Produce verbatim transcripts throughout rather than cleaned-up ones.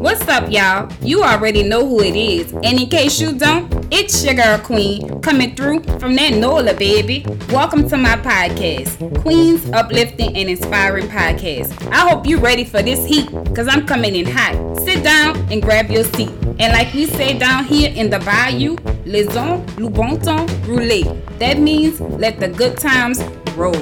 What's up, y'all? You already know who it is. And in case you don't, it's your girl, Queen, coming through from that Nola, baby. Welcome to my podcast, Queen's Uplifting and Inspiring Podcast. I hope you're ready for this heat, because I'm coming in hot. Sit down and grab your seat. And like we say down here in the Bayou, les hommes, le bon temps, roulez. That means let the good times roll.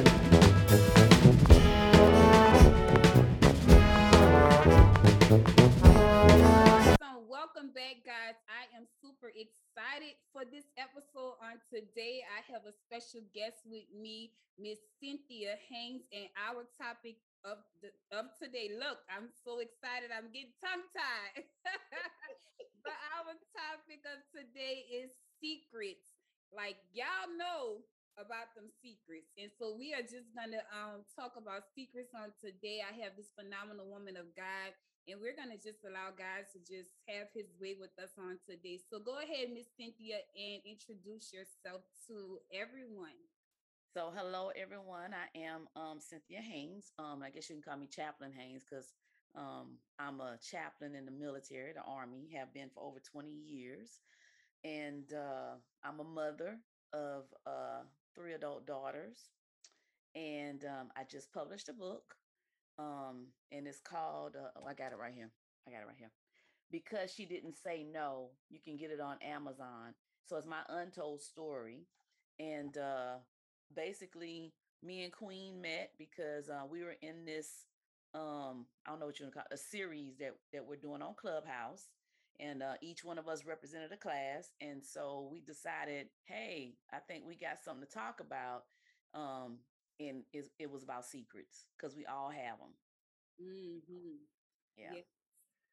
For this episode on today, I have a special guest with me, Miss Cynthia Haynes, and our topic of the, of today. Look, I'm so excited. I'm getting tongue-tied. But our topic of today is secrets. Like, y'all know about them secrets. And so we are just going to um, talk about secrets on today. I have this phenomenal woman of God, and we're going to just allow God to just have his way with us on today. So go ahead, Miss Cynthia, and introduce yourself to everyone. So hello, everyone. I am um, Cynthia Haynes. Um, I guess you can call me Chaplain Haynes, because um, I'm a chaplain in the military, the Army, have been for over twenty years. And uh, I'm a mother of uh, three adult daughters. And um, I just published a book. Um, and it's called, uh, oh, I got it right here. I got it right here. Because She Didn't Say No. You can get it on Amazon. So it's my untold story. And uh, basically, me and Queen met because uh, we were in this, um, I don't know what you want to call it, a series that, that we're doing on Clubhouse. And uh, each one of us represented a class. And so we decided, hey, I think we got something to talk about. Um, And it was about secrets, because we all have them. Mm-hmm. Yeah. Yes.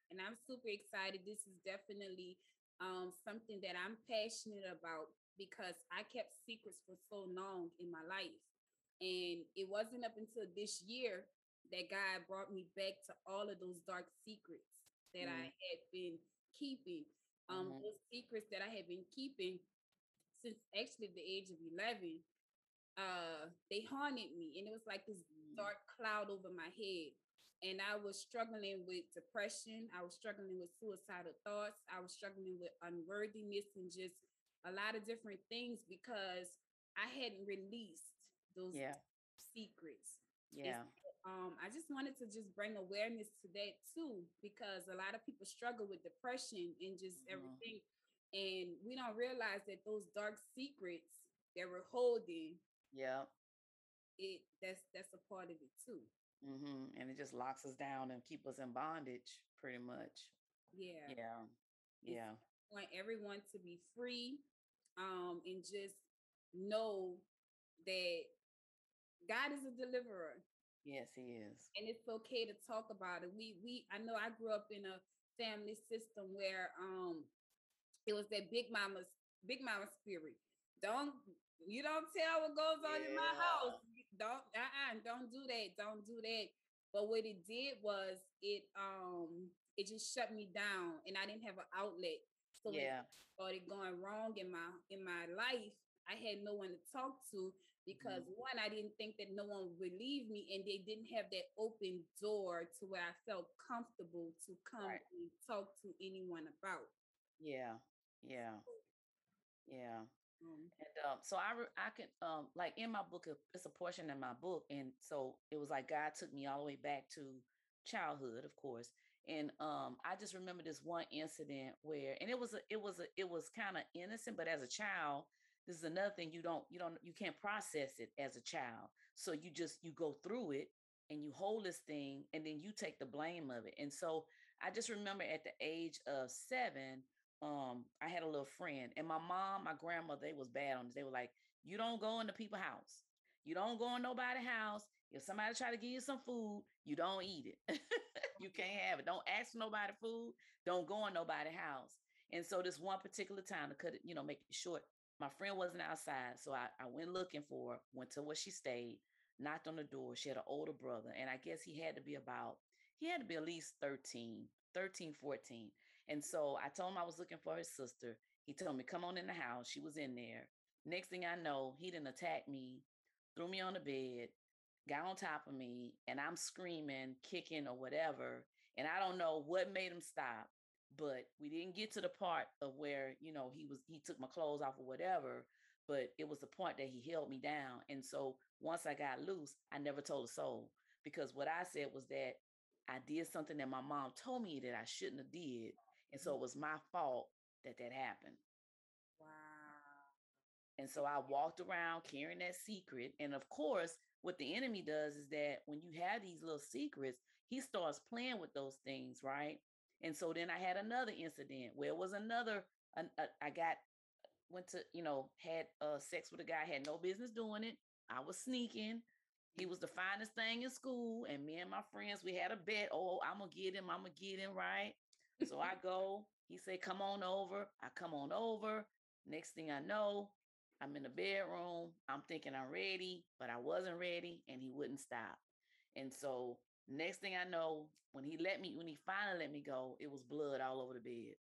And I'm super excited. This is definitely um, something that I'm passionate about, because I kept secrets for so long in my life. And it wasn't up until this year that God brought me back to all of those dark secrets that mm-hmm. I had been keeping. Um, mm-hmm. Those secrets that I had been keeping since actually the age of eleven. Uh, they haunted me, and it was like this dark cloud over my head, and I was struggling with depression. I was struggling with suicidal thoughts. I was struggling with unworthiness and just a lot of different things, because I hadn't released those yeah. secrets. Yeah. So, um, I just wanted to just bring awareness to that too, because a lot of people struggle with depression and just mm-hmm. everything, and we don't realize that those dark secrets that we're holding. Yeah, it that's that's a part of it too. Mm-hmm. And it just locks us down and keep us in bondage, pretty much. Yeah, yeah, yeah. I want everyone to be free, um, and just know that God is a deliverer. Yes, He is, and it's okay to talk about it. We we I know I grew up in a family system where um it was that big mama's big mama spirit. Don't. You don't tell what goes on yeah. in my house. Don't, uh-uh, don't do that. Don't do that. But what it did was it, um, it just shut me down, and I didn't have an outlet. So yeah. when it started going wrong in my, in my life, I had no one to talk to, because mm-hmm. one, I didn't think that no one would believe me, and they didn't have that open door to where I felt comfortable to come right. and talk to anyone about. Yeah. Yeah. Yeah. And um, so I, I can um, like in my book, it's a portion in my book. And so it was like God took me all the way back to childhood, of course. And um, I just remember this one incident where, and it was, a, it was, a, it was kind of innocent, but as a child, this is another thing. You don't, you don't, you can't process it as a child. So you just, you go through it and you hold this thing, and then you take the blame of it. And so I just remember at the age of seven, Um, I had a little friend, and my mom, my grandmother, they was bad on this. They were like, you don't go into people's house. You don't go in nobody's house. If somebody try to give you some food, you don't eat it. You can't have it. Don't ask for nobody food. Don't go in nobody's house. And so this one particular time, to cut it, you know, make it short, my friend wasn't outside. So I, I went looking for her, went to where she stayed, knocked on the door. She had an older brother. And I guess he had to be about, he had to be at least thirteen, fourteen. And so I told him I was looking for his sister. He told me, come on in the house. She was in there. Next thing I know, he didn't attack me, threw me on the bed, got on top of me, and I'm screaming, kicking or whatever. And I don't know what made him stop, but we didn't get to the part of where, you know, he was, he took my clothes off or whatever, but it was the point that he held me down. And so once I got loose, I never told a soul, because what I said was that I did something that my mom told me that I shouldn't have did. And so it was my fault that that happened. Wow. And so I walked around carrying that secret. And of course, what the enemy does is that when you have these little secrets, he starts playing with those things, right? And so then I had another incident where it was another, an, a, I got, went to, you know, had uh, sex with a guy, had no business doing it. I was sneaking. He was the finest thing in school. And me and my friends, we had a bet. Oh, I'm going to get him. I'm going to get him, right? So I go. He said, come on over. I come on over. Next thing I know, I'm in the bedroom. I'm thinking I'm ready, but I wasn't ready, and he wouldn't stop. And so next thing I know, when he let me, when he finally let me go, it was blood all over the bed.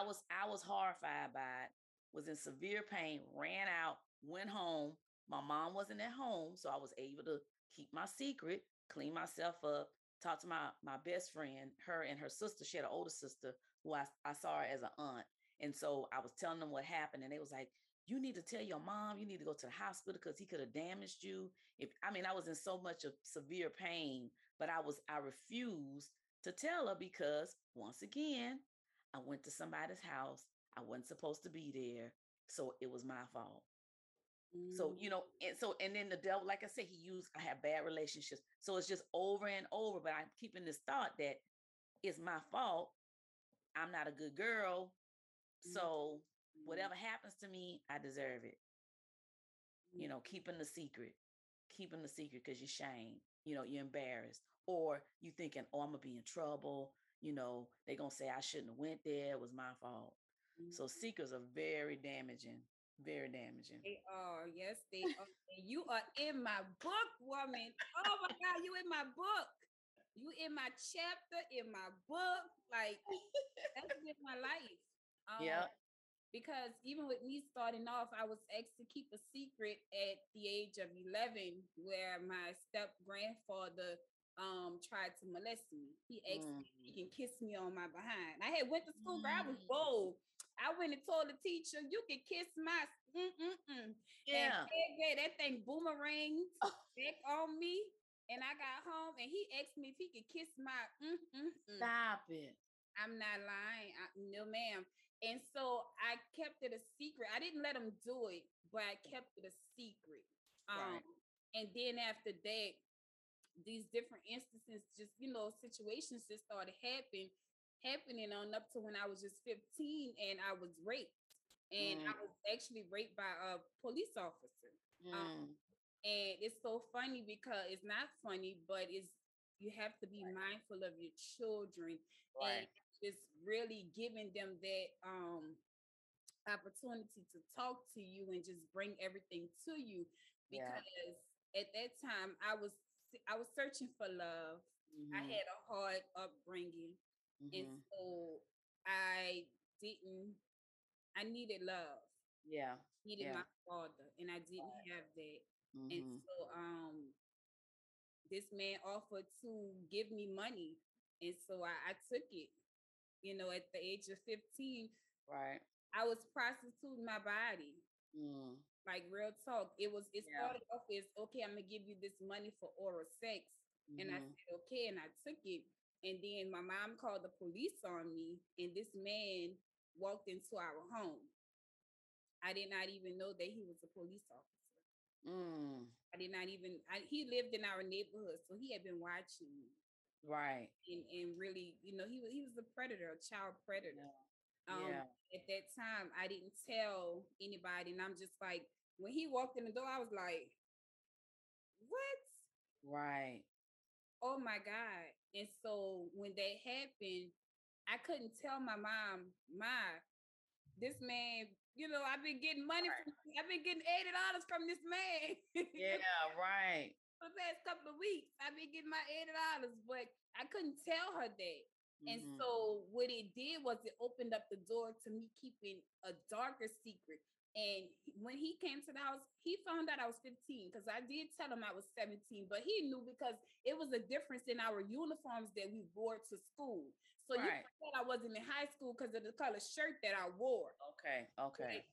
I was, I was horrified by it, was in severe pain, ran out, went home. My mom wasn't at home, so I was able to keep my secret, clean myself up, talk to my, my best friend, her and her sister. She had an older sister who I, I saw her as an aunt. And so I was telling them what happened, and they was like, you need to tell your mom, you need to go to the hospital because he could have damaged you. If I mean, I was in so much of severe pain, but I was, I refused to tell her because once again, I went to somebody's house. I wasn't supposed to be there. So it was my fault. Mm. So, you know, and so, and then the devil, like I said, he used, I have bad relationships. So it's just over and over, but I'm keeping this thought that it's my fault. I'm not a good girl. Mm. So whatever happens to me, I deserve it. You know, keeping the secret, keeping the secret because you're shamed, you know, you're embarrassed, or you thinking, oh, I'm going to be in trouble. You know, they're going to say I shouldn't have went there. It was my fault. Mm-hmm. So secrets are very damaging, very damaging. They are. Yes, they are. You are in my book, woman. Oh my God, you in my book. You in my chapter, in my book. Like, that's been my life. Um, yeah. Because even with me starting off, I was asked to keep a secret at the age of eleven, where my step-grandfather um, tried to molest me. He asked mm. me if he can kiss me on my behind. I had went to school, mm. but I was bold. I went and told the teacher, you can kiss my... Mm-mm-mm. Yeah. And that thing boomeranged back on me, and I got home, and he asked me if he could kiss my... Mm-mm-mm. Stop it. I'm not lying. I, no, ma'am. And so I kept it a secret. I didn't let him do it, but I kept it a secret. Um, right. And then after that, these different instances, just, you know, situations just started happen, happening on up to when I was just fifteen, and I was raped. And mm. I was actually raped by a police officer. Mm. Um, and it's so funny because it's not funny, but it's, you have to be right. mindful of your children right. and just really giving them that um, opportunity to talk to you and just bring everything to you. Because yeah. at that time I was, I was searching for love. Mm-hmm. I had a hard upbringing. Mm-hmm. And so I didn't, I needed love. Yeah. I needed yeah. my father, and I didn't right. have that. Mm-hmm. And so, um, this man offered to give me money. And so I, I took it, you know, at the age of fifteen. Right. I was prostituting my body. Mm. Like, real talk. It was, it yeah. started off as, okay, I'm going to give you this money for oral sex. Mm-hmm. And I said, okay. And I took it. And then my mom called the police on me. And this man walked into our home. I did not even know that he was a police officer. Mm. I did not even, I, he lived in our neighborhood, so he had been watching me. Right. And, and really, you know, he was, he was a predator, a child predator. Yeah. Um, yeah. At that time, I didn't tell anybody. And I'm just like, when he walked in the door, I was like, what? Right. Oh my God. And so when that happened, I couldn't tell my mom, my, this man, you know, I've been getting money. Right. From, I've been getting eighty dollars from this man. Yeah, right. For the past couple of weeks, I've been getting my eighty dollars, but I couldn't tell her that. Mm-hmm. And so what it did was it opened up the door to me keeping a darker secret. And when he came to the house, he found out I was fifteen, because I did tell him I was seventeen, but he knew because it was a difference in our uniforms that we wore to school. So right. you found out I wasn't in high school because of the color shirt that I wore. Okay, okay. Like,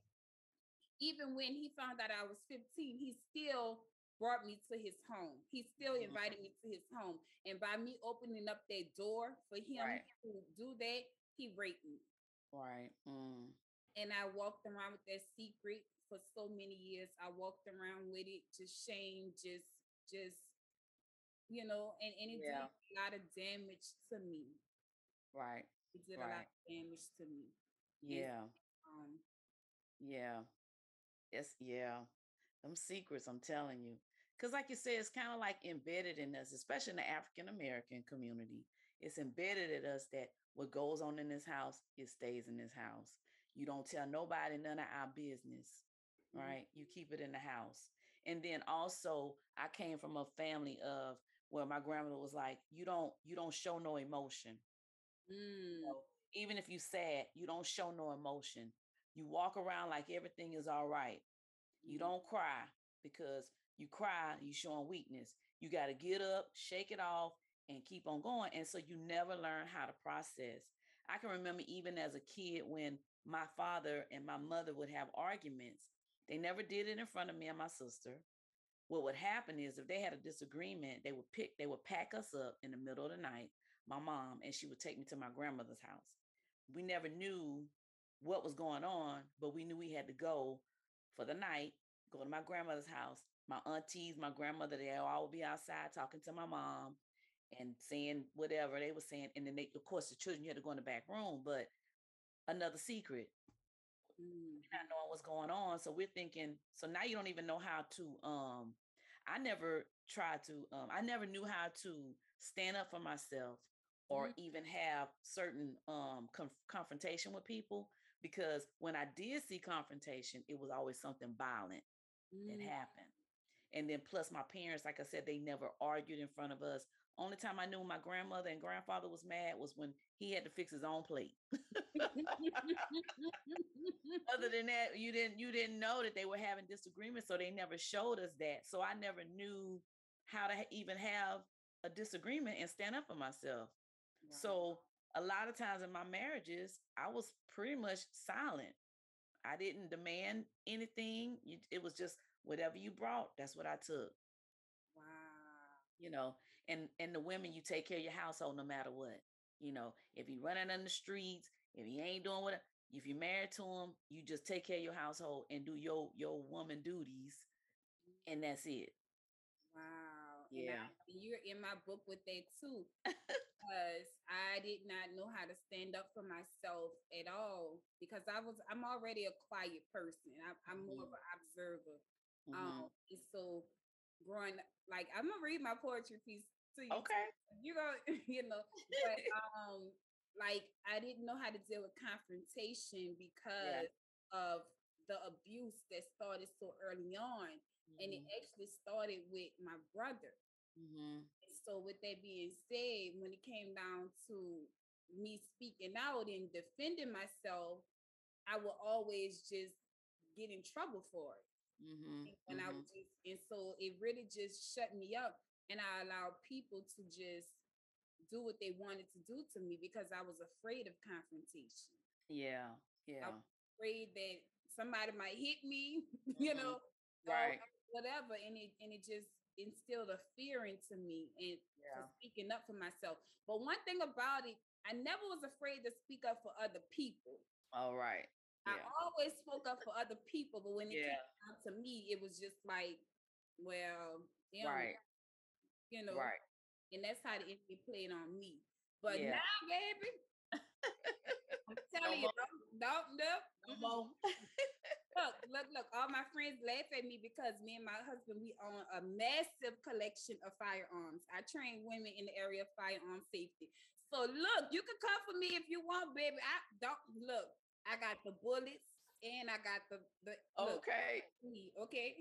even when he found out I was fifteen, he still brought me to his home. He still invited mm-hmm. me to his home. And by me opening up that door for him right. to do that, he raped me. Right. Mm. And I walked around with that secret for so many years. I walked around with it, just shame, just, just, you know, and, and it yeah. did a lot of damage to me. Right. It did right. a lot of damage to me. Yeah. And, um, yeah. It's, yeah. Them secrets, I'm telling you. Because like you said, it's kind of like embedded in us, especially in the African-American community. It's embedded in us that what goes on in this house, it stays in this house. You don't tell nobody none of our business, right? Mm-hmm. You keep it in the house. And then also, I came from a family of where my grandmother was like, you don't, you don't show no emotion. Mm. So even if you sad, you don't show no emotion. You walk around like everything is all right. You don't cry, because you cry, you showing weakness. You got to get up, shake it off, and keep on going. And so you never learn how to process. I can remember even as a kid when my father and my mother would have arguments. They never did it in front of me and my sister. What would happen is if they had a disagreement, they would pick, they would pack us up in the middle of the night, my mom, and she would take me to my grandmother's house. We never knew what was going on, but we knew we had to go for the night, go to my grandmother's house. My aunties, my grandmother, they all would be outside talking to my mom and saying whatever they were saying. And then they, of course, the children, you had to go in the back room, but another secret, mm. we're not knowing what's going on. So we're thinking, so now you don't even know how to, um, I never tried to, um, I never knew how to stand up for myself or mm. even have certain um, conf- confrontation with people. Because when I did see confrontation, it was always something violent mm. that happened. And then plus my parents, like I said, they never argued in front of us. Only time I knew my grandmother and grandfather was mad was when he had to fix his own plate. Other than that, you didn't, you didn't know that they were having disagreements, so they never showed us that. So I never knew how to even have a disagreement and stand up for myself. Wow. So a lot of times in my marriages, I was pretty much silent. I didn't demand anything. It was just whatever you brought, that's what I took. Wow. You know, and, and the women, you take care of your household no matter what. You know, if you're running on the streets, if you ain't doing what, if you're married to them, you just take care of your household and do your, your woman duties. And that's it. Wow. Yeah. And I, you're in my book with that too. Because I did not know how to stand up for myself at all, because I was, I'm already a quiet person. I, I'm mm-hmm. more of an observer. Mm-hmm. Um, and so growing up, like, I'm going to read my poetry piece to you. Okay. You know, you know, but um, like, I didn't know how to deal with confrontation because yeah. of the abuse that started so early on. Mm-hmm. And it actually started with my brother. Mm-hmm. So with that being said, when it came down to me speaking out and defending myself, I would always just get in trouble for it. Mm-hmm. And, when mm-hmm. I would just, and so it really just shut me up, and I allowed people to just do what they wanted to do to me because I was afraid of confrontation. Yeah, yeah. I was afraid that somebody might hit me, mm-hmm. you know, right. or whatever, and it and it just instilled a fear into me and yeah. speaking up for myself. But one thing about it, I never was afraid to speak up for other people. All right. Yeah. I always spoke up for other people, but when it yeah. came down to me, it was just like, well, damn, right. you know, right. and that's how the enemy played on me. But yeah. now, baby, I'm telling no you, don't, don't, don't, no. Look, look, look, all my friends laugh at me because me and my husband, we own a massive collection of firearms. I train women in the area of firearm safety. So look, you can come for me if you want, baby. I don't look, I got the bullets and I got the, the okay. Look, okay.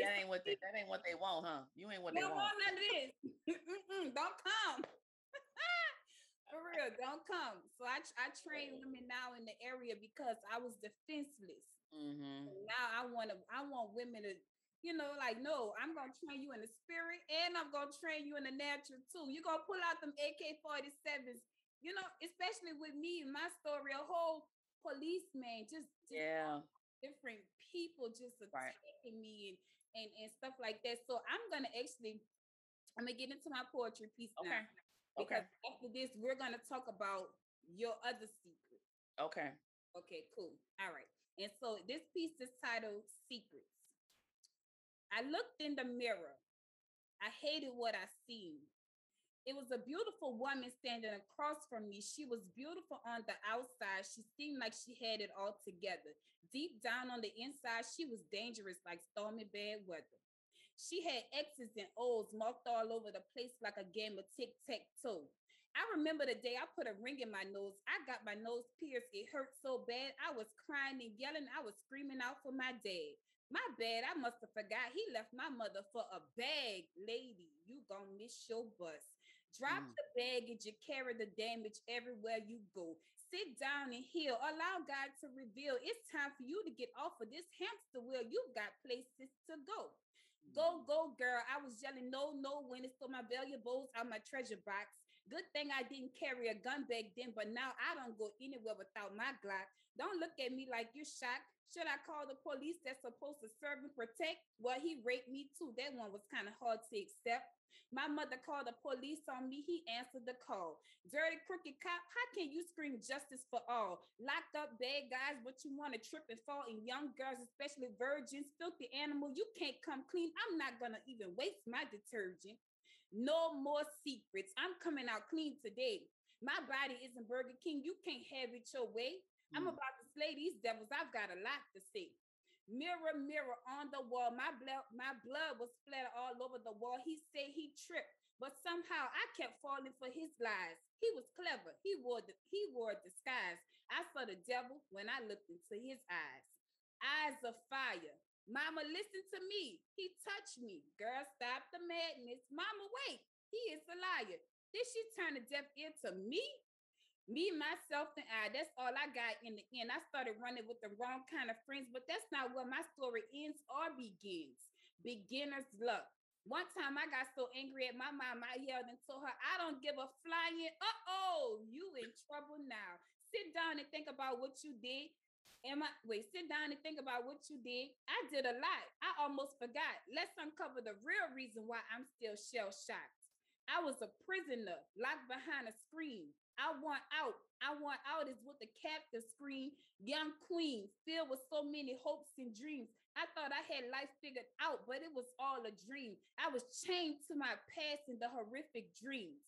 That it's ain't what they, that ain't what they want, huh? You ain't what they want. want none of this. Don't come. For real, don't come. So I I train women now in the area because I was defenseless. Mm-hmm. So now I want to, I want women to, you know, like, no, I'm going to train you in the spirit and I'm going to train you in the natural too. You're going to pull out them A K forty-sevens, you know, especially with me and my story, a whole policeman, just, just yeah. different people just attacking right. me and, and, and stuff like that. So I'm going to actually, I'm going to get into my poetry piece okay. now. Because okay. after this, we're going to talk about your other secret. Okay. Okay, cool. All right. And so this piece is titled Secrets. I looked in the mirror. I hated what I seen. It was a beautiful woman standing across from me. She was beautiful on the outside. She seemed like she had it all together. Deep down on the inside, she was dangerous like stormy bad weather. She had X's and O's marked all over the place like a game of tic-tac-toe. I remember the day I put a ring in my nose. I got my nose pierced. It hurt so bad. I was crying and yelling. I was screaming out for my dad. My bad, I must have forgot. He left my mother for a bag. Lady, you gonna miss your bus. Drop mm. the baggage and carry the damage everywhere you go. Sit down and heal. Allow God to reveal. It's time for you to get off of this hamster wheel. You've got places to go. Mm. Go, go, girl. I was yelling, no, no, when it stole my valuables out my treasure box. Good thing I didn't carry a gun back then, but now I don't go anywhere without my Glock. Don't look at me like you're shocked. Should I call the police that's supposed to serve and protect? Well, he raped me too. That one was kind of hard to accept. My mother called the police on me. He answered the call. Dirty, crooked cop, how can you scream justice for all? Locked up bad guys, but you want to trip and fall. And young girls, especially virgins, filthy animal, you can't come clean. I'm not going to even waste my detergent. No more secrets. I'm coming out clean today. My body isn't Burger King. You can't have it your way. I'm about to slay these devils. I've got a lot to say. Mirror, mirror on the wall. My blood, my blood was splattered all over the wall. He said he tripped, but somehow I kept falling for his lies. He was clever. He wore the, he wore a disguise. I saw the devil when I looked into his eyes. Eyes of fire. Mama, listen to me. He touched me. Girl, stop the madness. Mama, wait. He is a liar. Did she turn a deaf ear to me? Me, myself, and I, that's all I got in the end. I started running with the wrong kind of friends, but that's not where my story ends or begins. Beginner's luck. One time I got so angry at my mom, I yelled and told her, I don't give a flying, uh-oh, you in trouble now. Sit down and think about what you did. Am I, wait, sit down and think about what you did. I did a lot. I almost forgot. Let's uncover the real reason why I'm still shell-shocked. I was a prisoner locked behind a screen. I want out. I want out is what the captive screamed. Young queen filled with so many hopes and dreams. I thought I had life figured out, but it was all a dream. I was chained to my past and the horrific dreams.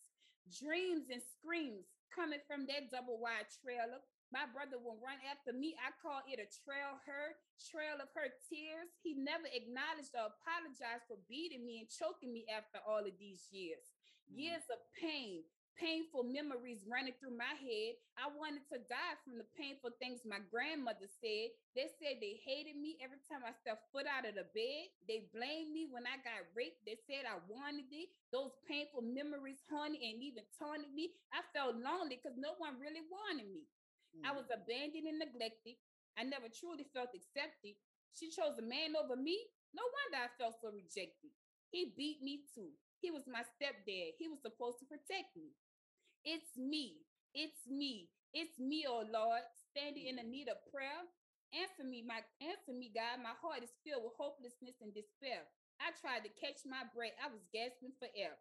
Dreams and screams coming from that double wide trailer. My brother would run after me. I call it a trail her, trail of her tears. He never acknowledged or apologized for beating me and choking me after all of these years. Mm. Years of pain. Painful memories running through my head. I wanted to die from the painful things my grandmother said. They said they hated me every time I stepped foot out of the bed. They blamed me when I got raped. They said I wanted it. Those painful memories haunted and even taunted me. I felt lonely because no one really wanted me. Mm. I was abandoned and neglected. I never truly felt accepted. She chose a man over me. No wonder I felt so rejected. He beat me too. He was my stepdad. He was supposed to protect me. It's me, it's me, it's me, oh Lord, standing in the need of prayer. Answer me, my answer me, God. My heart is filled with hopelessness and despair. I tried to catch my breath. I was gasping for air.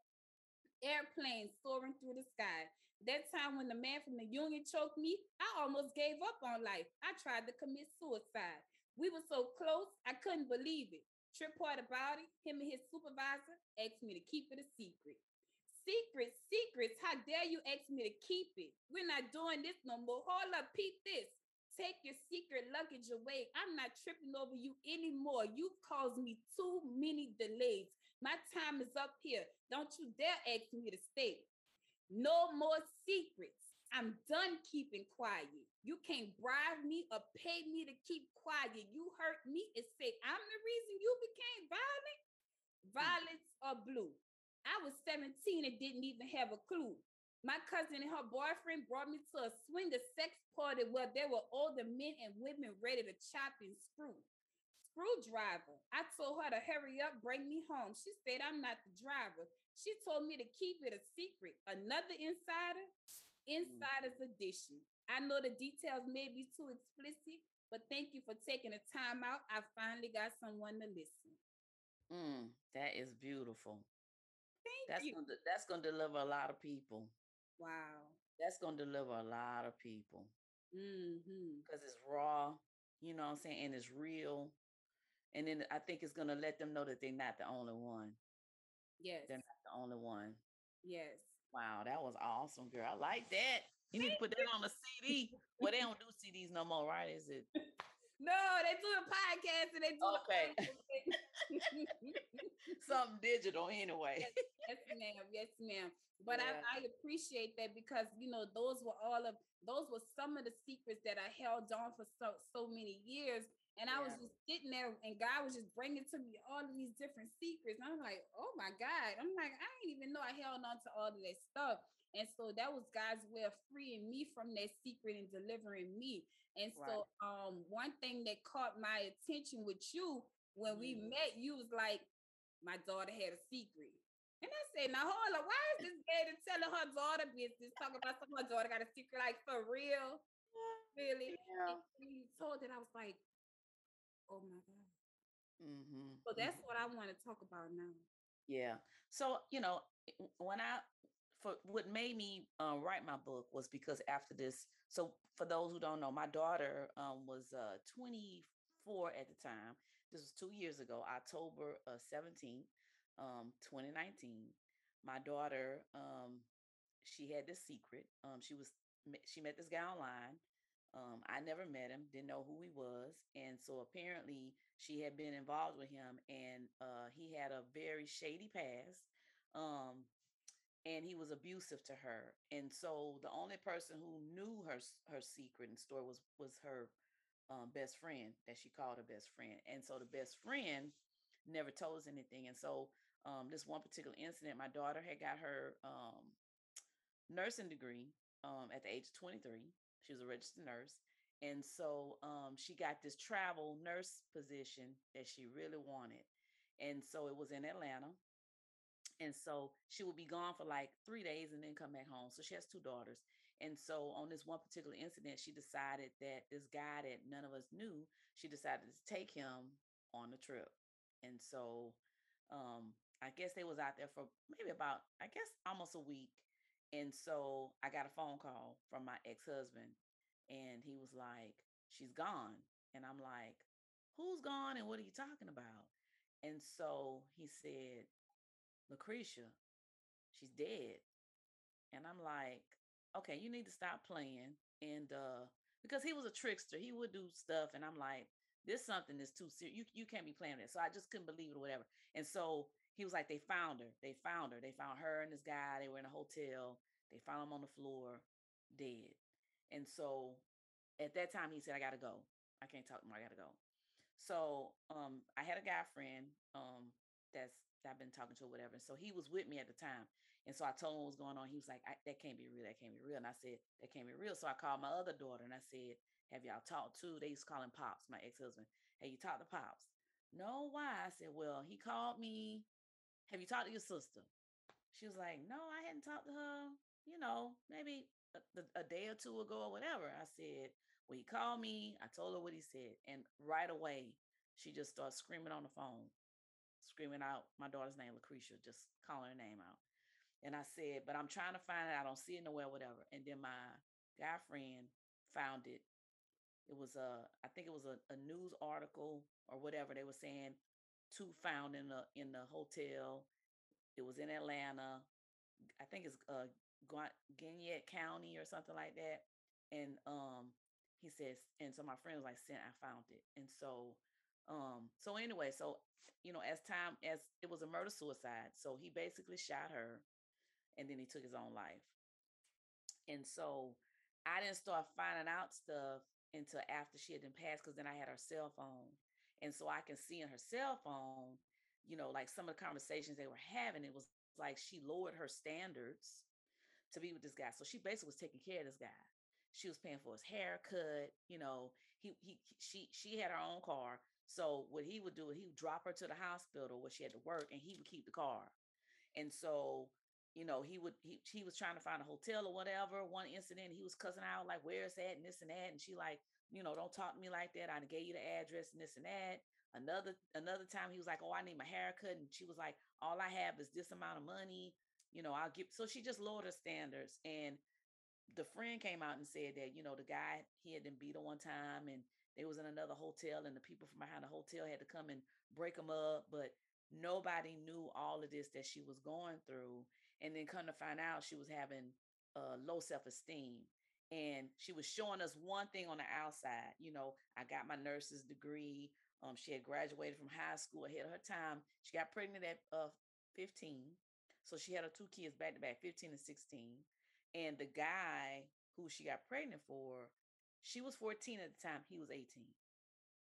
Airplanes soaring through the sky. That time when the man from the union choked me, I almost gave up on life. I tried to commit suicide. We were so close, I couldn't believe it. Trip hard about it. Him and his supervisor asked me to keep it a secret. Secrets, secrets, how dare you ask me to keep it? We're not doing this no more. Hold up, peep this. Take your secret luggage away. I'm not tripping over you anymore. You've caused me too many delays. My time is up here. Don't you dare ask me to stay. No more secrets. I'm done keeping quiet. You can't bribe me or pay me to keep quiet. You hurt me and say I'm the reason you became violent. Violets are blue. I was seventeen and didn't even have a clue. My cousin and her boyfriend brought me to a swinger sex party where there were older men and women ready to chop and screw. Screwdriver. I told her to hurry up, bring me home. She said, I'm not the driver. She told me to keep it a secret. Another insider? Insider's mm. edition. I know the details may be too explicit, but thank you for taking the time out. I finally got someone to listen. Mm, that is beautiful. Thank that's you. Gonna, that's going to deliver a lot of people. Wow. That's going to deliver a lot of people. Mm-hmm. Because it's raw, you know what I'm saying? And it's real. And then I think it's going to let them know that they're not the only one. Yes. They're not the only one. Yes. Wow, that was awesome, girl. I like that. You need to put that on a C D. Well, they don't do C Ds no more, right? Is it? No, they do a podcast and they do okay. Something digital anyway. Yes, yes, ma'am. Yes, ma'am. But yeah. I, I appreciate that because, you know, those were all of, those were some of the secrets that I held on for so, so many years. And I yeah. was just sitting there and God was just bringing to me all of these different secrets. And I'm like, oh my God. I'm like, I didn't even know I held on to all of that stuff. And so that was God's way of freeing me from that secret and delivering me. And right. so um, one thing that caught my attention with you when mm. we met, you was like, my daughter had a secret. And I said, now hold on, why is this lady telling her daughter business, talking about something her daughter got a secret, like for real? Really? Yeah. And when you told it, I was like, oh my God. Mm-hmm. So that's mm-hmm. what I want to talk about now. Yeah. So, you know, when I... For what made me uh, write my book was because after this, so for those who don't know, my daughter um, was uh, twenty-four at the time. This was two years ago, October uh, seventeenth, um, twenty nineteen. My daughter, um, she had this secret. Um, she was she met this guy online. Um, I never met him, didn't know who he was. And so apparently she had been involved with him and uh, he had a very shady past. Um, And he was abusive to her. And so the only person who knew her, her secret and story was, was her um, best friend that she called her best friend. And so the best friend never told us anything. And so um, this one particular incident, my daughter had got her um, nursing degree um, at the age of twenty-three. She was a registered nurse. And so um, she got this travel nurse position that she really wanted. And so it was in Atlanta. And so she would be gone for like three days and then come back home. So she has two daughters. And so on this one particular incident, she decided that this guy that none of us knew, she decided to take him on the trip. And so um, I guess they was out there for maybe about, I guess, almost a week. And so I got a phone call from my ex-husband and he was like, she's gone. And I'm like, who's gone and what are you talking about? And so he said, Lucretia, she's dead. And I'm like, okay, you need to stop playing. And uh, because he was a trickster, he would do stuff. And I'm like, this something is too serious. You, you can't be playing with it. So I just couldn't believe it or whatever. And so he was like, they found her. They found her. They found her and this guy. They were in a hotel. They found him on the floor, dead. And so at that time, he said, I got to go. I can't talk to him. I got to go. So um, I had a guy friend um, that's, I've been talking to or whatever. And so he was with me at the time. And so I told him what was going on. He was like, I, that can't be real. That can't be real. And I said, that can't be real. So I called my other daughter and I said, have y'all talked to? They used to call him Pops, my ex-husband. Hey, you talked to Pops? No, why? I said, well, he called me. Have you talked to your sister? She was like, no, I hadn't talked to her, you know, maybe a, a day or two ago or whatever. I said, well, he called me. I told her what he said. And right away, she just started screaming on the phone. Screaming out my daughter's name, Lucretia, just calling her name out. And I said, but I'm trying to find it. I don't see it nowhere, whatever. And then my guy friend found it. It was a, I think it was a, a news article or whatever. They were saying two found in the, in the hotel. It was in Atlanta. I think it's uh, Gwinnett County or something like that. And um, he says, and so my friend was like, "Sent, I found it." And so Um, so anyway, so, you know, as time, as it was a murder suicide, so he basically shot her and then he took his own life. And so I didn't start finding out stuff until after she had been passed, because then I had her cell phone. And so I can see in her cell phone, you know, like some of the conversations they were having, it was like she lowered her standards to be with this guy. So she basically was taking care of this guy. She was paying for his haircut. You know, he, he, she, she had her own car. So what he would do, he would drop her to the hospital where she had to work, and he would keep the car. And so, you know, he would, he, he was trying to find a hotel or whatever. One incident, he was cussing out like, where's that and this and that. And she like, you know, don't talk to me like that. I gave you the address and this and that. Another, another time he was like, oh, I need my haircut. And she was like, all I have is this amount of money. You know, I'll give. So she just lowered her standards. And the friend came out and said that, you know, the guy, he had been beat on one time and they was in another hotel, and the people from behind the hotel had to come and break them up. But nobody knew all of this that she was going through. And then come to find out, she was having uh, low self-esteem. And she was showing us one thing on the outside. You know, I got my nurse's degree. Um, she had graduated from high school ahead of her time. She got pregnant at uh, fifteen. So she had her two kids back to back, fifteen and sixteen. And the guy who she got pregnant for, she was fourteen at the time. He was eighteen.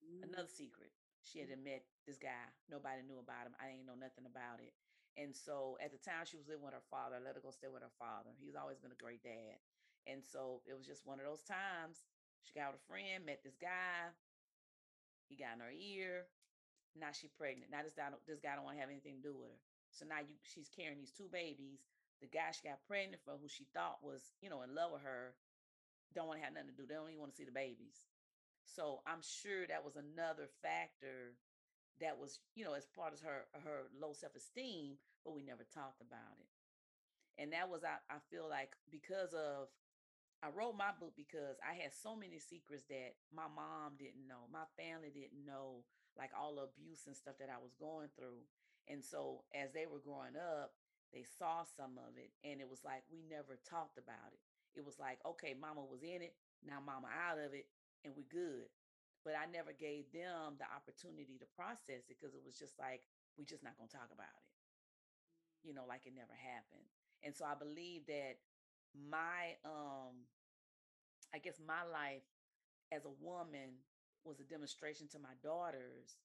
Mm. Another secret. She had met this guy. Nobody knew about him. I didn't know nothing about it. And so at the time she was living with her father. I let her go stay with her father. He's always been a great dad. And so it was just one of those times. She got with a friend, met this guy. He got in her ear. Now she's pregnant. Now this guy don't, this guy don't want to have anything to do with her. So now you, she's carrying these two babies. The guy she got pregnant for, who she thought was, you know, in love with her, don't want to have nothing to do. They don't even want to see the babies. So I'm sure that was another factor that was, you know, as part of her, her low self-esteem, but we never talked about it. And that was, I, I feel like because of, I wrote my book because I had so many secrets that my mom didn't know. My family didn't know, like all the abuse and stuff that I was going through. And so as they were growing up, they saw some of it. And it was like, we never talked about it. It was like, okay, mama was in it. Now mama out of it and we're good. But I never gave them the opportunity to process it because it was just like, we're just not going to talk about it. You know, like it never happened. And so I believe that my, um, I guess my life as a woman was a demonstration to my daughters.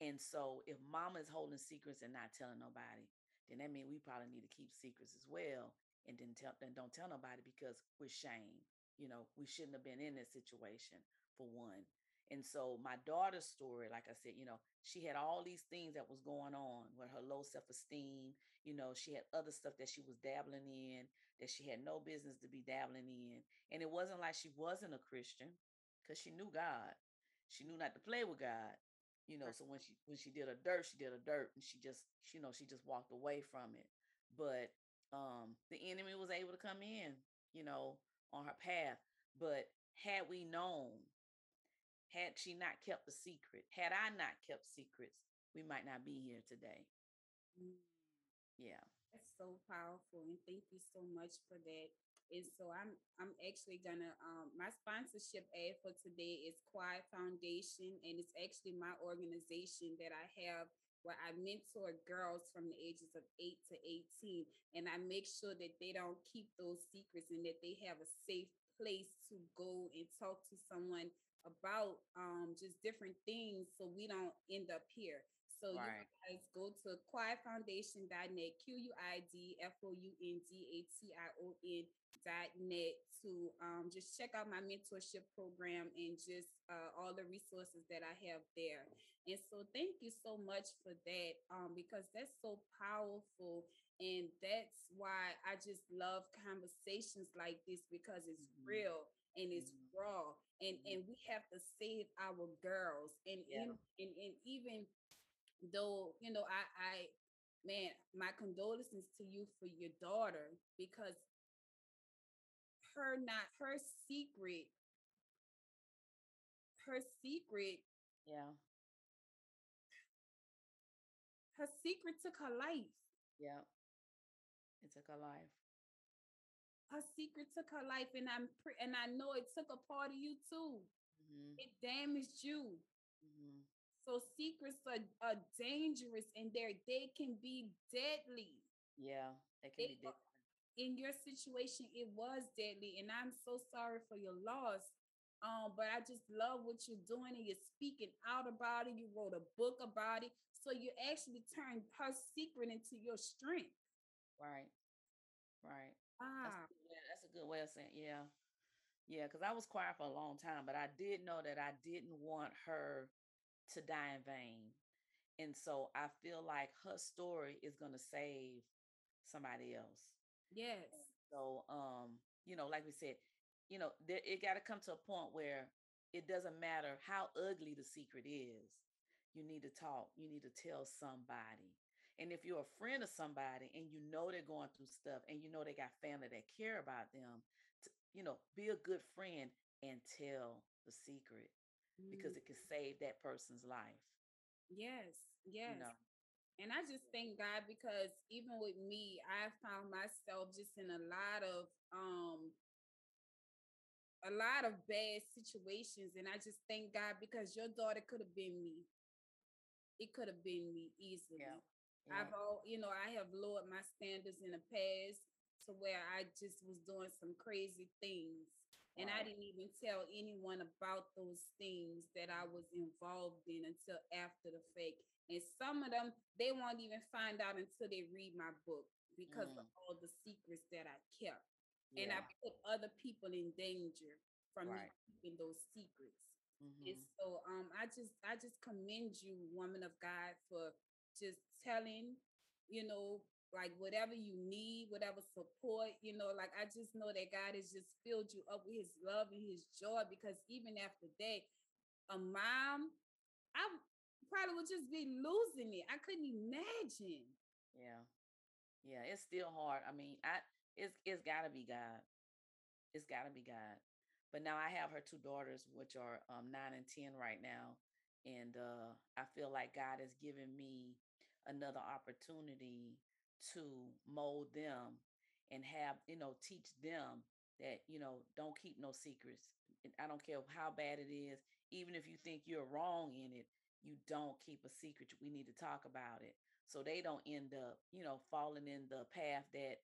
And so if mama is holding secrets and not telling nobody, then that means we probably need to keep secrets as well. And then tell, then don't tell nobody because we're shamed. You know, we shouldn't have been in this situation for one. And so my daughter's story, like I said, you know, she had all these things that was going on with her low self-esteem. You know, she had other stuff that she was dabbling in that she had no business to be dabbling in. And it wasn't like she wasn't a Christian because she knew God. She knew not to play with God. You know, so when she when she did her dirt, she did her dirt and she just, you know, she just walked away from it. But um, the enemy was able to come in, you know, on her path. But had we known, had she not kept the secret, had I not kept secrets, we might not be here today. Yeah. That's so powerful. And thank you so much for that. And so I'm I'm actually gonna, um, my sponsorship ad for today is Quiet Foundation. And it's actually my organization that I have where I mentor girls from the ages of eight to eighteen. And I make sure that they don't keep those secrets and that they have a safe place to go and talk to someone about um, just different things so we don't end up here. So right. You guys go to quiet foundation dot net, Q U I D F O U N D A T I O N dot net to um, just check out my mentorship program and just uh, all the resources that I have there. And so thank you so much for that um, because that's so powerful. And that's why I just love conversations like this because it's real. And it's raw, and, and we have to save our girls. And, yeah. and, and, and even though, you know, I, I, man, my condolences to you for your daughter, because her not, her secret, her secret, yeah, her secret took her life. Yeah, it took her life. Her secret took her life, and I'm pre- and I know it took a part of you too. Mm-hmm. It damaged you. Mm-hmm. So secrets are, are dangerous, and they they can be deadly. Yeah, they can they, be deadly. In your situation, it was deadly, and I'm so sorry for your loss. Um, but I just love what you're doing, and you're speaking out about it. You wrote a book about it, so you actually turned her secret into your strength. Right. Right. Ah. That's a good way of saying, yeah. Yeah, because I was quiet for a long time, but I did know that I didn't want her to die in vain. And so I feel like her story is going to save somebody else. Yes. And so, um, you know, like we said, you know, there, it got to come to a point where it doesn't matter how ugly the secret is. You need to talk. You need to tell somebody. And if you're a friend of somebody and you know they're going through stuff and you know they got family that care about them, to, you know, be a good friend and tell the secret, mm. because it can save that person's life. Yes, yes. You know? And I just thank God, because even with me, I found myself just in a lot of um a lot of bad situations. And I just thank God, because your daughter could have been me. It could have been me easily. Yeah. Yeah. I've all, you know, I have lowered my standards in the past to where I just was doing some crazy things. And wow. I didn't even tell anyone about those things that I was involved in until after the fact. And some of them, they won't even find out until they read my book, because mm. of all the secrets that I kept. Yeah. And I put other people in danger from right. me keeping those secrets. Mm-hmm. And so um, I just, I just commend you, woman of God, for just telling, you know, like whatever you need, whatever support, you know, like I just know that God has just filled you up with his love and his joy, because even after that, a mom, I probably would just be losing it. I couldn't imagine. Yeah. Yeah. It's still hard. I mean, I, it's, it's gotta be God. It's gotta be God. But now I have her two daughters, which are um, nine and ten right now. And uh, I feel like God has given me another opportunity to mold them and have, you know, teach them that, you know, don't keep no secrets. I don't care how bad it is. Even if you think you're wrong in it, you don't keep a secret. We need to talk about it, so they don't end up, you know, falling in the path that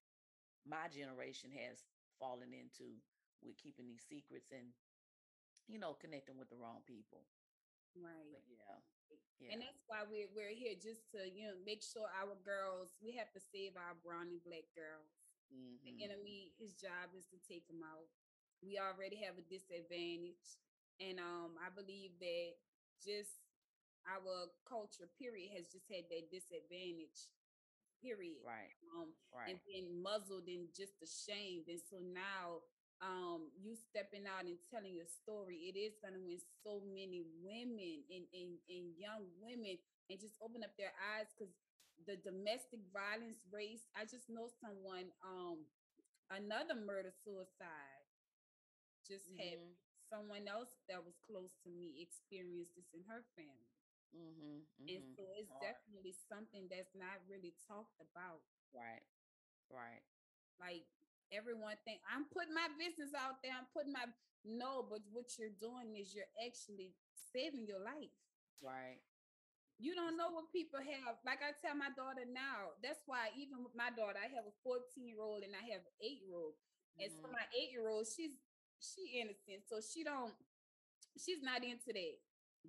my generation has fallen into with keeping these secrets and, you know, connecting with the wrong people. Right. But yeah. Yeah. And that's why we're, we're here, just to, you know, make sure our girls, we have to save our brown and black girls. Mm-hmm. The enemy, his job is to take them out. We already have a disadvantage. And um, I believe that just our culture, period, has just had that disadvantage, period. Right. Um, right. And being muzzled and just ashamed. And so now, um you stepping out and telling your story, it is going to win so many women and, and and young women, and just open up their eyes, because the domestic violence race, I just know someone, um another murder suicide just mm-hmm. had someone else that was close to me experience this in her family. Mm-hmm, mm-hmm. And so it's All definitely right. something that's not really talked about. Right. Right. Like, everyone think I'm putting my business out there. I'm putting my no, but what you're doing is you're actually saving your life. Right. You don't know what people have. Like I tell my daughter now, that's why even with my daughter, I have a fourteen year old and I have an eight year old. And mm-hmm. so my eight year old, she's she innocent, so she don't she's not into that.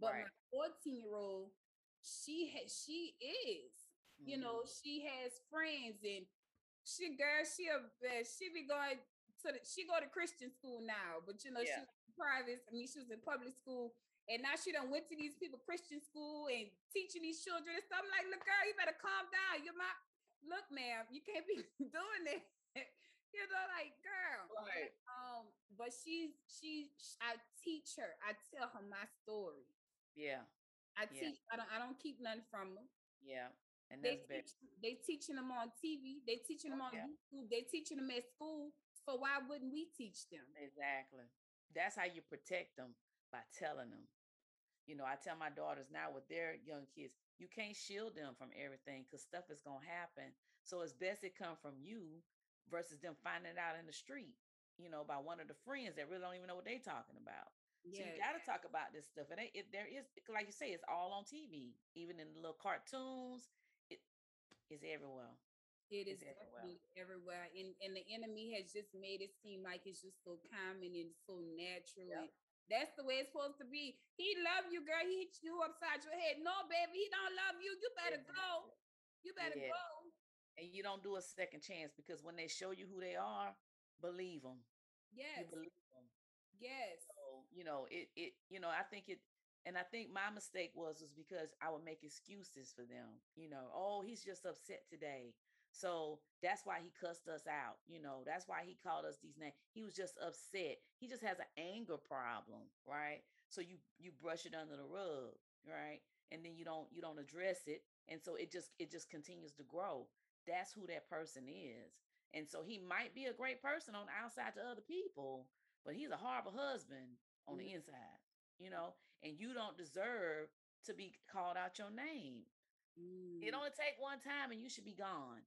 But right. my fourteen year old, she has she is. Mm-hmm. You know, she has friends and. She girl, she a she be going to the, she go to Christian school now, but you know yeah. she was in private. I mean, she was in public school, and now she done went to these people Christian school and teaching these children and stuff. I'm like, look, girl, you better calm down. You're my look, ma'am. You can't be doing that. You know, like girl. Right. Um, but she's she. I teach her. I tell her my story. Yeah. I yeah. teach. I don't. I don't keep nothing from them. Yeah. And that's they, teach, they teaching them on T V, they teaching them on yeah. YouTube, they teaching them at school. So why wouldn't we teach them? Exactly. That's how you protect them, by telling them. You know, I tell my daughters now with their young kids, you can't shield them from everything, because stuff is gonna happen. So it's best it come from you versus them finding it out in the street, you know, by one of the friends that really don't even know what they're talking about. So yes. you got to talk about this stuff. And it, it, there is, like you say, it's all on T V, even in the little cartoons. Is everywhere. It is everywhere. Definitely everywhere. And and the enemy has just made it seem like it's just so common and so natural. Yep. And that's the way it's supposed to be. He love you, girl. He hit you upside your head. No, baby, he don't love you. You better yeah. go. You better yeah. go. And you don't do a second chance, because when they show you who they are, believe them. Yes. You believe them. Yes. So, you know, it, it, you know, I think it, and I think my mistake was, was because I would make excuses for them, you know, oh, he's just upset today. So that's why he cussed us out. You know, that's why he called us these names. He was just upset. He just has an anger problem. Right. So you, you brush it under the rug. Right. And then you don't, you don't address it. And so it just, it just continues to grow. That's who that person is. And so he might be a great person on the outside to other people, but he's a horrible husband on mm-hmm. the inside, you know, and you don't deserve to be called out your name. Mm. It only take one time and you should be gone.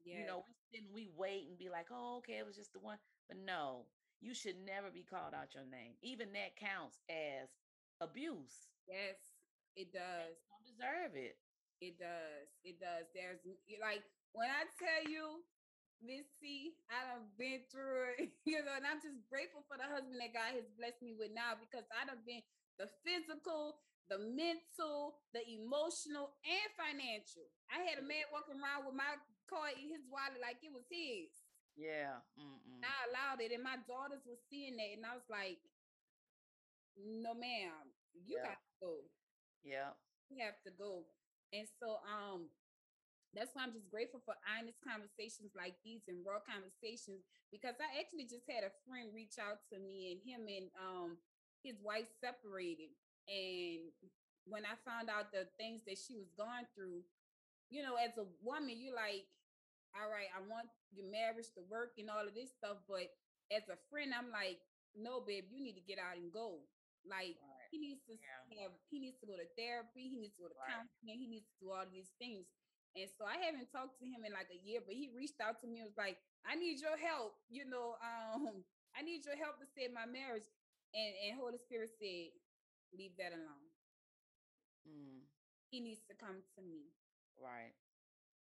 Yeah. You know, we didn't, we wait and be like, oh, okay, it was just the one, but no, you should never be called out your name. Even that counts as abuse. Yes, it does. You don't deserve it. It does. It does. There's like, when I tell you, Missy, I done been through it, you know, and I'm just grateful for the husband that God has blessed me with now, because I done been the physical, the mental, the emotional, and financial. I had a man walking around with my car in his wallet like it was his. Yeah. Mm-mm. I allowed it, and my daughters were seeing that, and I was like, no, ma'am, you yeah. got to go. Yeah. You have to go. And so, um, that's why I'm just grateful for honest conversations like these and raw conversations, because I actually just had a friend reach out to me, and him and um, his wife separated. And when I found out the things that she was going through, you know, as a woman, you're like, all right, I want your marriage to work and all of this stuff. But as a friend, I'm like, no, babe, you need to get out and go. Like right. he needs to yeah. have, he needs to go to therapy. He needs to go to right. counseling. He needs to do all of these things. And so I haven't talked to him in like a year, but he reached out to me and was like, I need your help. You know, um, I need your help to save my marriage. And, and Holy Spirit said, leave that alone. Mm. He needs to come to me. Right.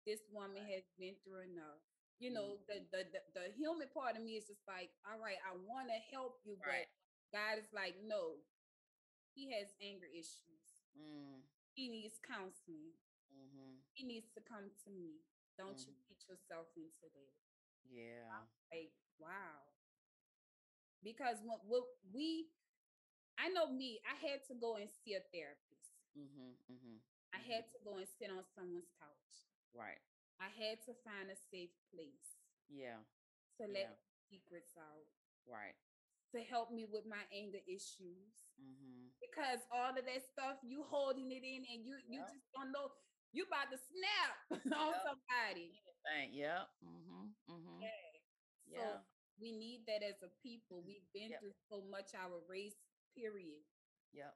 This woman right. has been through enough. You know, mm. the, the, the, the human part of me is just like, all right, I want to help you, right. but God is like, no, he has anger issues. Mm. He needs counseling. Mm-hmm. He needs to come to me. Don't mm-hmm. you beat yourself into that. Yeah. I'm like, wow. Because when, when we, I know me, I had to go and see a therapist. Mm-hmm, mm-hmm, I mm-hmm. had to go and sit on someone's couch. Right. I had to find a safe place. Yeah. To let yeah. secrets out. Right. To help me with my anger issues. Mm-hmm. Because all of that stuff, you holding it in, and you, you yep. just don't know, you about to snap yep. on somebody. Anything. Yep. Mm-hmm, mm-hmm. Yeah. Yeah. So we need that as a people. We've been yep. through so much, our race, period. Yep.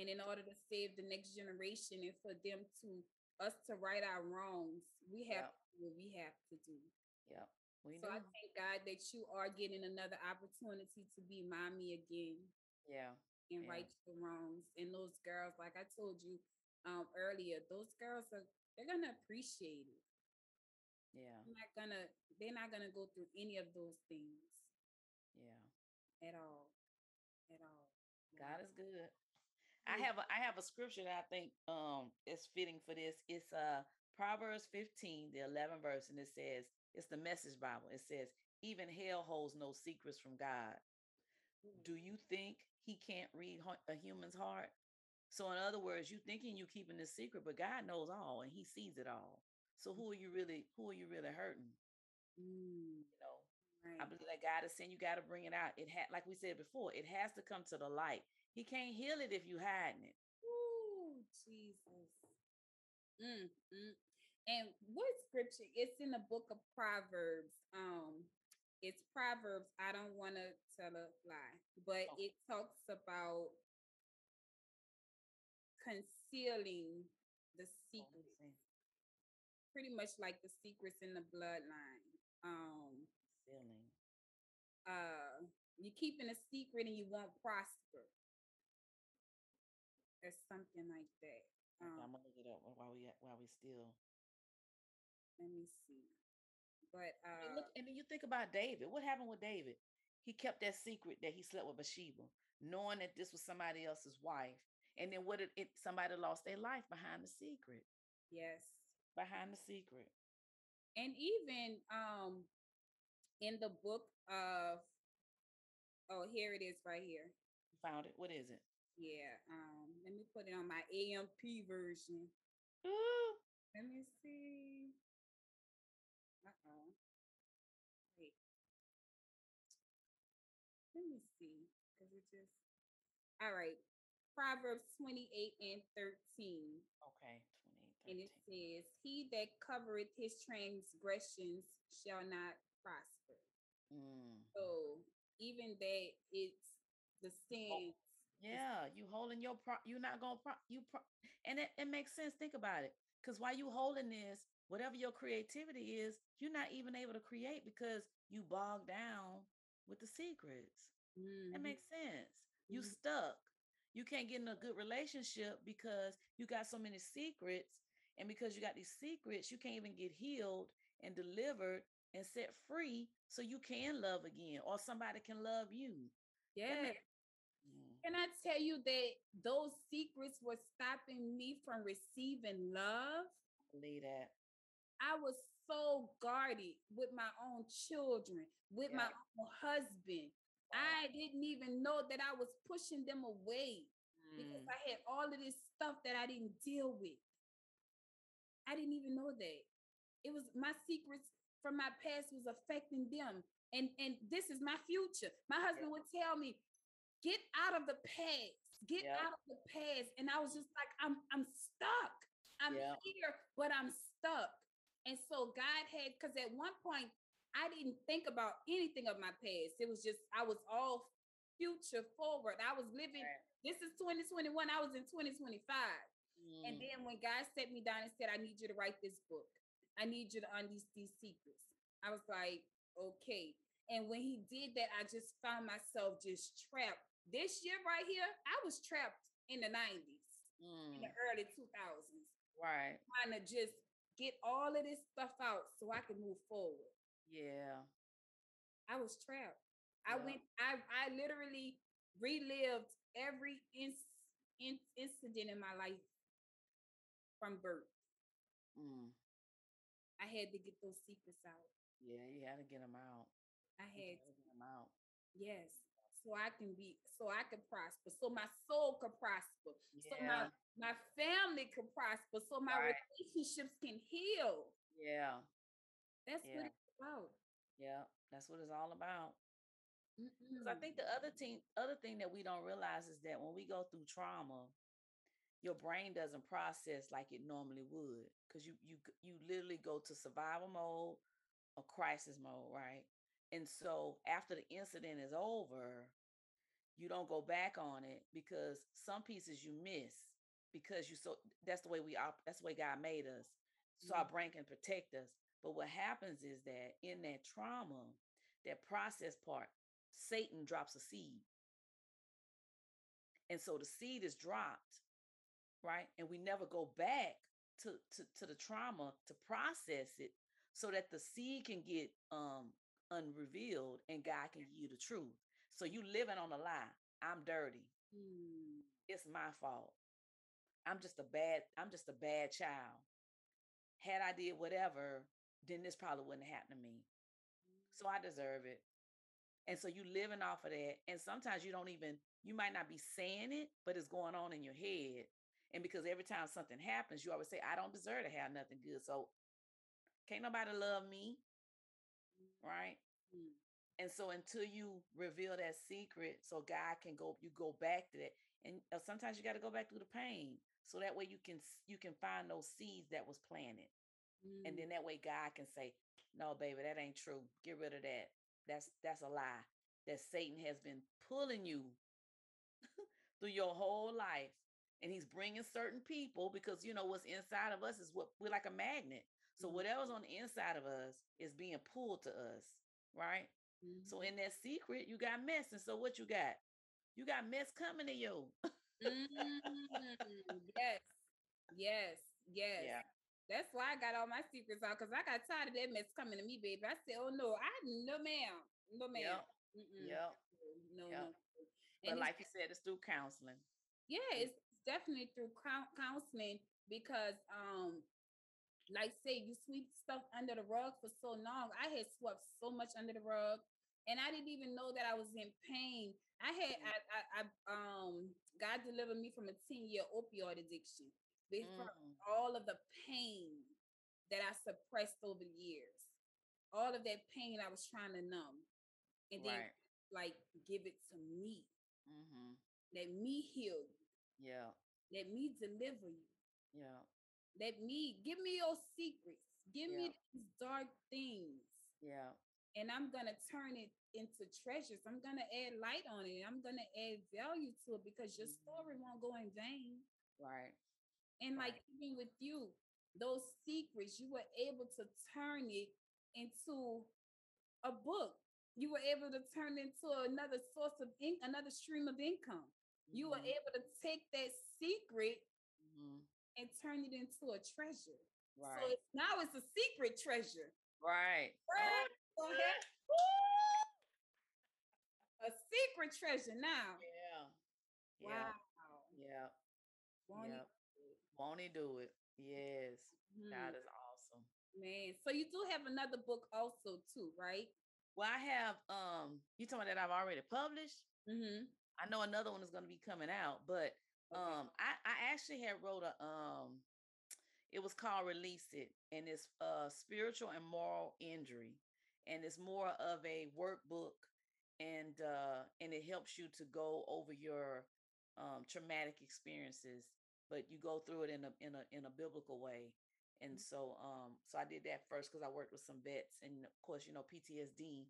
And in order to save the next generation, and for them to, us to right our wrongs, we have yep. to do what we have to do. Yep. We so do. I thank God that you are getting another opportunity to be mommy again. Yeah. And yeah. right the wrongs. And those girls, like I told you um, earlier, those girls are, they're going to appreciate it. Yeah. They're not gonna, they're not going to go through any of those things. Yeah. At all. At all. God is good. I have a, I have a scripture that I think um is fitting for this. It's uh Proverbs fifteen, the eleventh verse, and it says, it's the Message Bible. It says, even hell holds no secrets from God. Do you think he can't read a human's heart? So in other words, you thinking you keeping this secret, but God knows all, and he sees it all. So who are you really, who are you really hurting? Mm. You know, right. I believe that God is saying, you got to bring it out. It had, like we said before, it has to come to the light. He can't heal it if you hiding it. Ooh, Jesus. Mm, mm. And what scripture? It's in the book of Proverbs. Um, it's Proverbs. I don't want to tell a lie, but oh. it talks about concealing the secrets, oh, pretty much like the secrets in the bloodline. Um, concealing. Uh, you're keeping a secret and you won't prosper, or something like that. Um, I'm gonna look it up while we while we still. Let me see. But uh and look, and then you think about David. What happened with David? He kept that secret that he slept with Bathsheba, knowing that this was somebody else's wife. And then what did it, somebody lost their life behind the secret. Yes. Behind the secret. And even um, in the book of, oh, here it is right here. Found it. What is it? Yeah. Um, let me put it on my A M P version. Ooh. Let me see. Uh-oh. Wait. Let me see. Because it just, all right. Proverbs twenty-eight and thirteen. Okay. twenty-eight, thirteen. And it says, he that covereth his transgressions shall not prosper. Mm. So even that it's the sin. Oh, yeah, you holding your pro, you're not gonna pro, you pro, and it, it makes sense. Think about it, because while you holding this, whatever your creativity is, you're not even able to create because you bogged down with the secrets. Mm-hmm. That makes sense. Mm-hmm. You stuck. You can't get in a good relationship because you got so many secrets, and because you got these secrets, you can't even get healed and delivered and set free so you can love again, or somebody can love you. Yeah. Can I tell you that those secrets were stopping me from receiving love? I believe that. I was so guarded with my own children, with yeah. my own husband. I didn't even know that I was pushing them away mm. because I had all of this stuff that I didn't deal with. I didn't even know that. It was my secrets from my past was affecting them. And, and this is my future. My husband yeah. would tell me, get out of the past, get yeah. out of the past. And I was just like, I'm, I'm stuck. I'm yeah. here, but I'm stuck. And so God had, because at one point, I didn't think about anything of my past. It was just, I was all future forward. I was living, right. This is twenty twenty-one. I was in twenty twenty-five. Mm. And then when God sat me down and said, I need you to write this book. I need you to unleash these secrets. I was like, okay. And when he did that, I just found myself just trapped. This year right here, I was trapped in the nineties, mm. in the early two thousands. Right. Trying to just get all of this stuff out so I could move forward. Yeah. I was trapped. Yeah. I went, I, I literally relived every in, in, incident in my life from birth. Mm. I had to get those secrets out. Yeah, you had to get them out. I had to get them out. Yes. So I can be, so I could prosper. So my soul could prosper. Yeah. So my, my family could prosper. So my right. relationships can heal. Yeah. That's yeah. what it about. Yeah, that's what it's all about. Because I think the other thing, other thing that we don't realize is that when we go through trauma, your brain doesn't process like it normally would, because you you you literally go to survival mode or crisis mode, right? And so after the incident is over, you don't go back on it because some pieces you miss because you so that's the way we op, that's the way God made us, so mm-hmm. our brain can protect us. But what happens is that in that trauma, that process part, Satan drops a seed. And so the seed is dropped, right? And we never go back to, to, to the trauma to process it so that the seed can get um, unrevealed and God can give you the truth. So you living on a lie. I'm dirty. Mm. It's my fault. I'm just a bad, I'm just a bad child. Had I did whatever, then this probably wouldn't happen to me. So I deserve it. And so you living off of that. And sometimes you don't even, you might not be saying it, but it's going on in your head. And because every time something happens, you always say, I don't deserve to have nothing good. So can't nobody love me, right? Mm-hmm. And so until you reveal that secret, so God can go, you go back to that. And sometimes you got to go back through the pain. So that way you can, you can find those seeds that was planted. Mm. And then that way God can say, no, baby, that ain't true. Get rid of that. That's, that's a lie that Satan has been pulling you through your whole life. And he's bringing certain people because, you know, what's inside of us is what we're like a magnet. So mm-hmm. whatever's on the inside of us is being pulled to us. Right. Mm-hmm. So in that secret, you got mess. And so what you got, you got mess coming to you. mm, yes, yes, yes. Yeah. That's why I got all my secrets out, because I got tired of that mess coming to me, baby. I said, "Oh no, I no ma'am, no ma'am." Yep. yep. No. Yep. no. But like you said, it's through counseling. Yeah, it's definitely through counseling because um, like say you sweep stuff under the rug for so long. I had swept so much under the rug and I didn't even know that I was in pain. I had, I, I, I um, God delivered me from a ten year opioid addiction. Mm. All of the pain that I suppressed over the years, all of that pain I was trying to numb and then right. like give it to me. Mm-hmm. Let me heal you. Yeah. Let me deliver you. Yeah. Let me, give me your secrets. Give yeah. me these dark things. Yeah. And I'm going to turn it into treasures. I'm going to add light on it. I'm going to add value to it because your story won't go in vain. Right. And right. like even with you, those secrets, you were able to turn it into a book. You were able to turn it into another source of in- another stream of income. You mm-hmm. were able to take that secret mm-hmm. and turn it into a treasure. Right. So it's, now it's a secret treasure. Right. right. Go ahead. A secret treasure now. Yeah. yeah. Wow. Yeah. Won't, yeah. He Won't he do it? Yes. Mm-hmm. That is awesome. Man. So you do have another book also too, right? Well, I have, um, you told me that I've already published. Mm-hmm. I know another one is going to be coming out, but um, I, I actually had wrote a, um, it was called Release It, and it's uh, spiritual and moral injury. And it's more of a workbook, and uh, and it helps you to go over your um, traumatic experiences, but you go through it in a, in a, in a biblical way. And mm-hmm. so, um, so I did that first because I worked with some vets, and of course, you know, P T S D.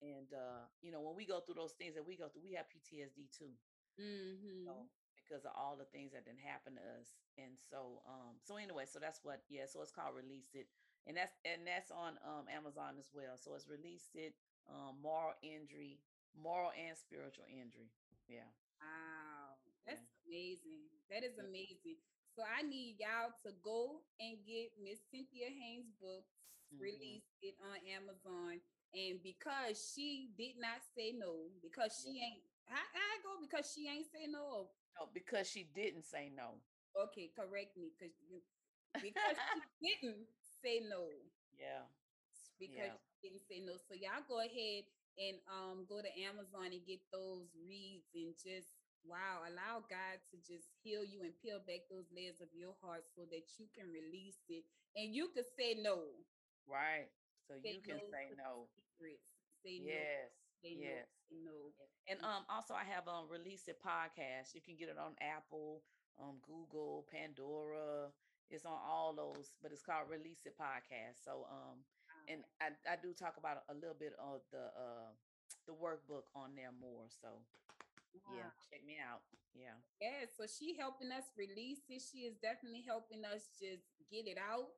And, uh, you know, when we go through those things that we go through, we have P T S D too, mm-hmm. you know, because of all the things that didn't happen to us. And so, um, so anyway, so that's what, yeah. So it's called Release It, and that's, and that's on, um, Amazon as well. So it's Release It, um, moral injury, moral and spiritual injury. Yeah. Wow. That's yeah. amazing. That is amazing. So I need y'all to go and get Miss Cynthia Haynes' books, mm-hmm. Release It on Amazon. And because she did not say no, because she ain't, I, I go because she ain't say no. No, because she didn't say no. Okay, correct me. Because because she didn't say no. Yeah. Because yeah. she didn't say no. So y'all go ahead and um go to Amazon and get those reads and just, wow, allow God to just heal you and peel back those layers of your heart so that you can release it. And you could say no. Right. So say you can no say no. Secrets. Say yes. No. Say yes. No. Say no. And um, also I have um Release It podcast. You can get it on Apple, um, Google, Pandora. It's on all those, but it's called Release It podcast. So um, wow. and I, I do talk about a little bit of the uh the workbook on there more. So wow. yeah, check me out. Yeah. Yeah. So she helping us release it. She is definitely helping us just get it out.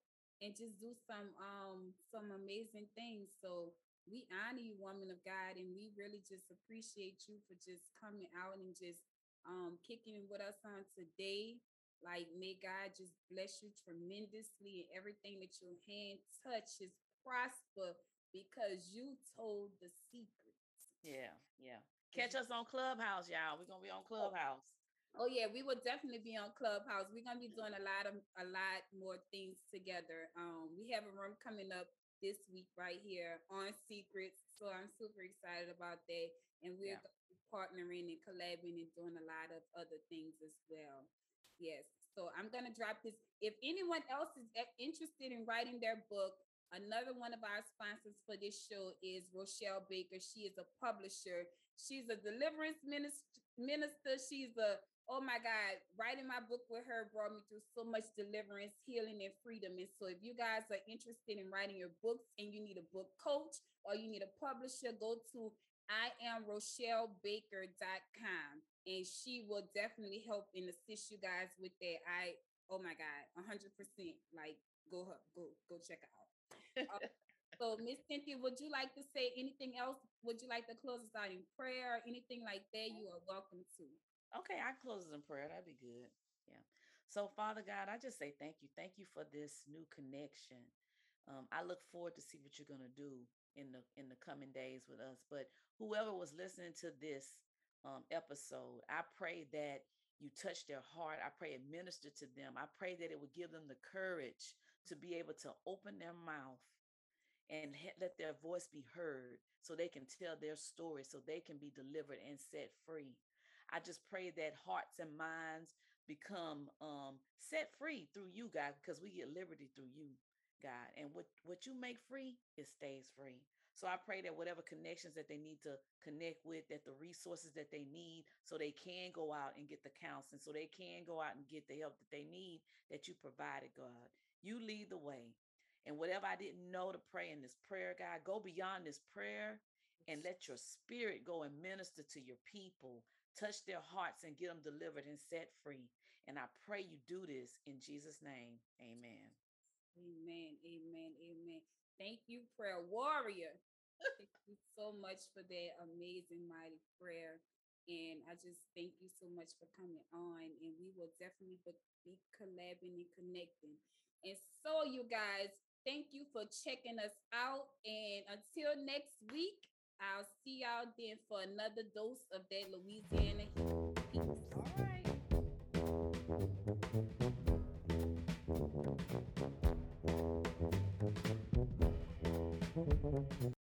And just do some um some amazing things. So we honor you, woman of God, and we really just appreciate you for just coming out and just um kicking with us on today. Like, may God just bless you tremendously, and everything that your hand touches prosper because you told the secrets. Yeah, yeah. Catch us on Clubhouse, y'all. We're gonna be on Clubhouse. Oh yeah, we will definitely be on Clubhouse. We're gonna be doing a lot of a lot more things together. Um, we have a room coming up this week right here on Secrets, so I'm super excited about that. And we're yeah. gonna be partnering and collabing and doing a lot of other things as well. Yes, so I'm gonna drop this. If anyone else is interested in writing their book, another one of our sponsors for this show is Rochelle Baker. She is a publisher. She's a deliverance minister. She's a Oh my God, writing my book with her brought me through so much deliverance, healing, and freedom. And so if you guys are interested in writing your books and you need a book coach or you need a publisher, go to I am Rochelle Baker dot com and she will definitely help and assist you guys with that. I, oh my God, one hundred percent. Like, go, go, go check it out. Um, so Miss Cynthia, would you like to say anything else? Would you like to close us out in prayer or anything like that? You are welcome to. Okay, I close in prayer. That'd be good. Yeah. So, Father God, I just say thank you. Thank you for this new connection. Um, I look forward to see what you're going to do in the in the coming days with us. But whoever was listening to this um, episode, I pray that you touch their heart. I pray it ministered to them. I pray that it would give them the courage to be able to open their mouth and let their voice be heard so they can tell their story, so they can be delivered and set free. I just pray that hearts and minds become um, set free through you, God, because we get liberty through you, God. And what, what you make free, it stays free. So I pray that whatever connections that they need to connect with, that the resources that they need so they can go out and get the counseling, so they can go out and get the help that they need, that you provided, God. You lead the way. And whatever I didn't know to pray in this prayer, God, go beyond this prayer and let your spirit go and minister to your people, touch their hearts and get them delivered and set free. And I pray you do this in Jesus' name. Amen. Amen. Amen. Amen. Thank you, prayer warrior. Thank you so much for that amazing, mighty prayer. And I just thank you so much for coming on. And we will definitely be collabing and connecting. And so, you guys, thank you for checking us out. And until next week, I'll see y'all then for another dose of that Louisiana heat. Peace. All right.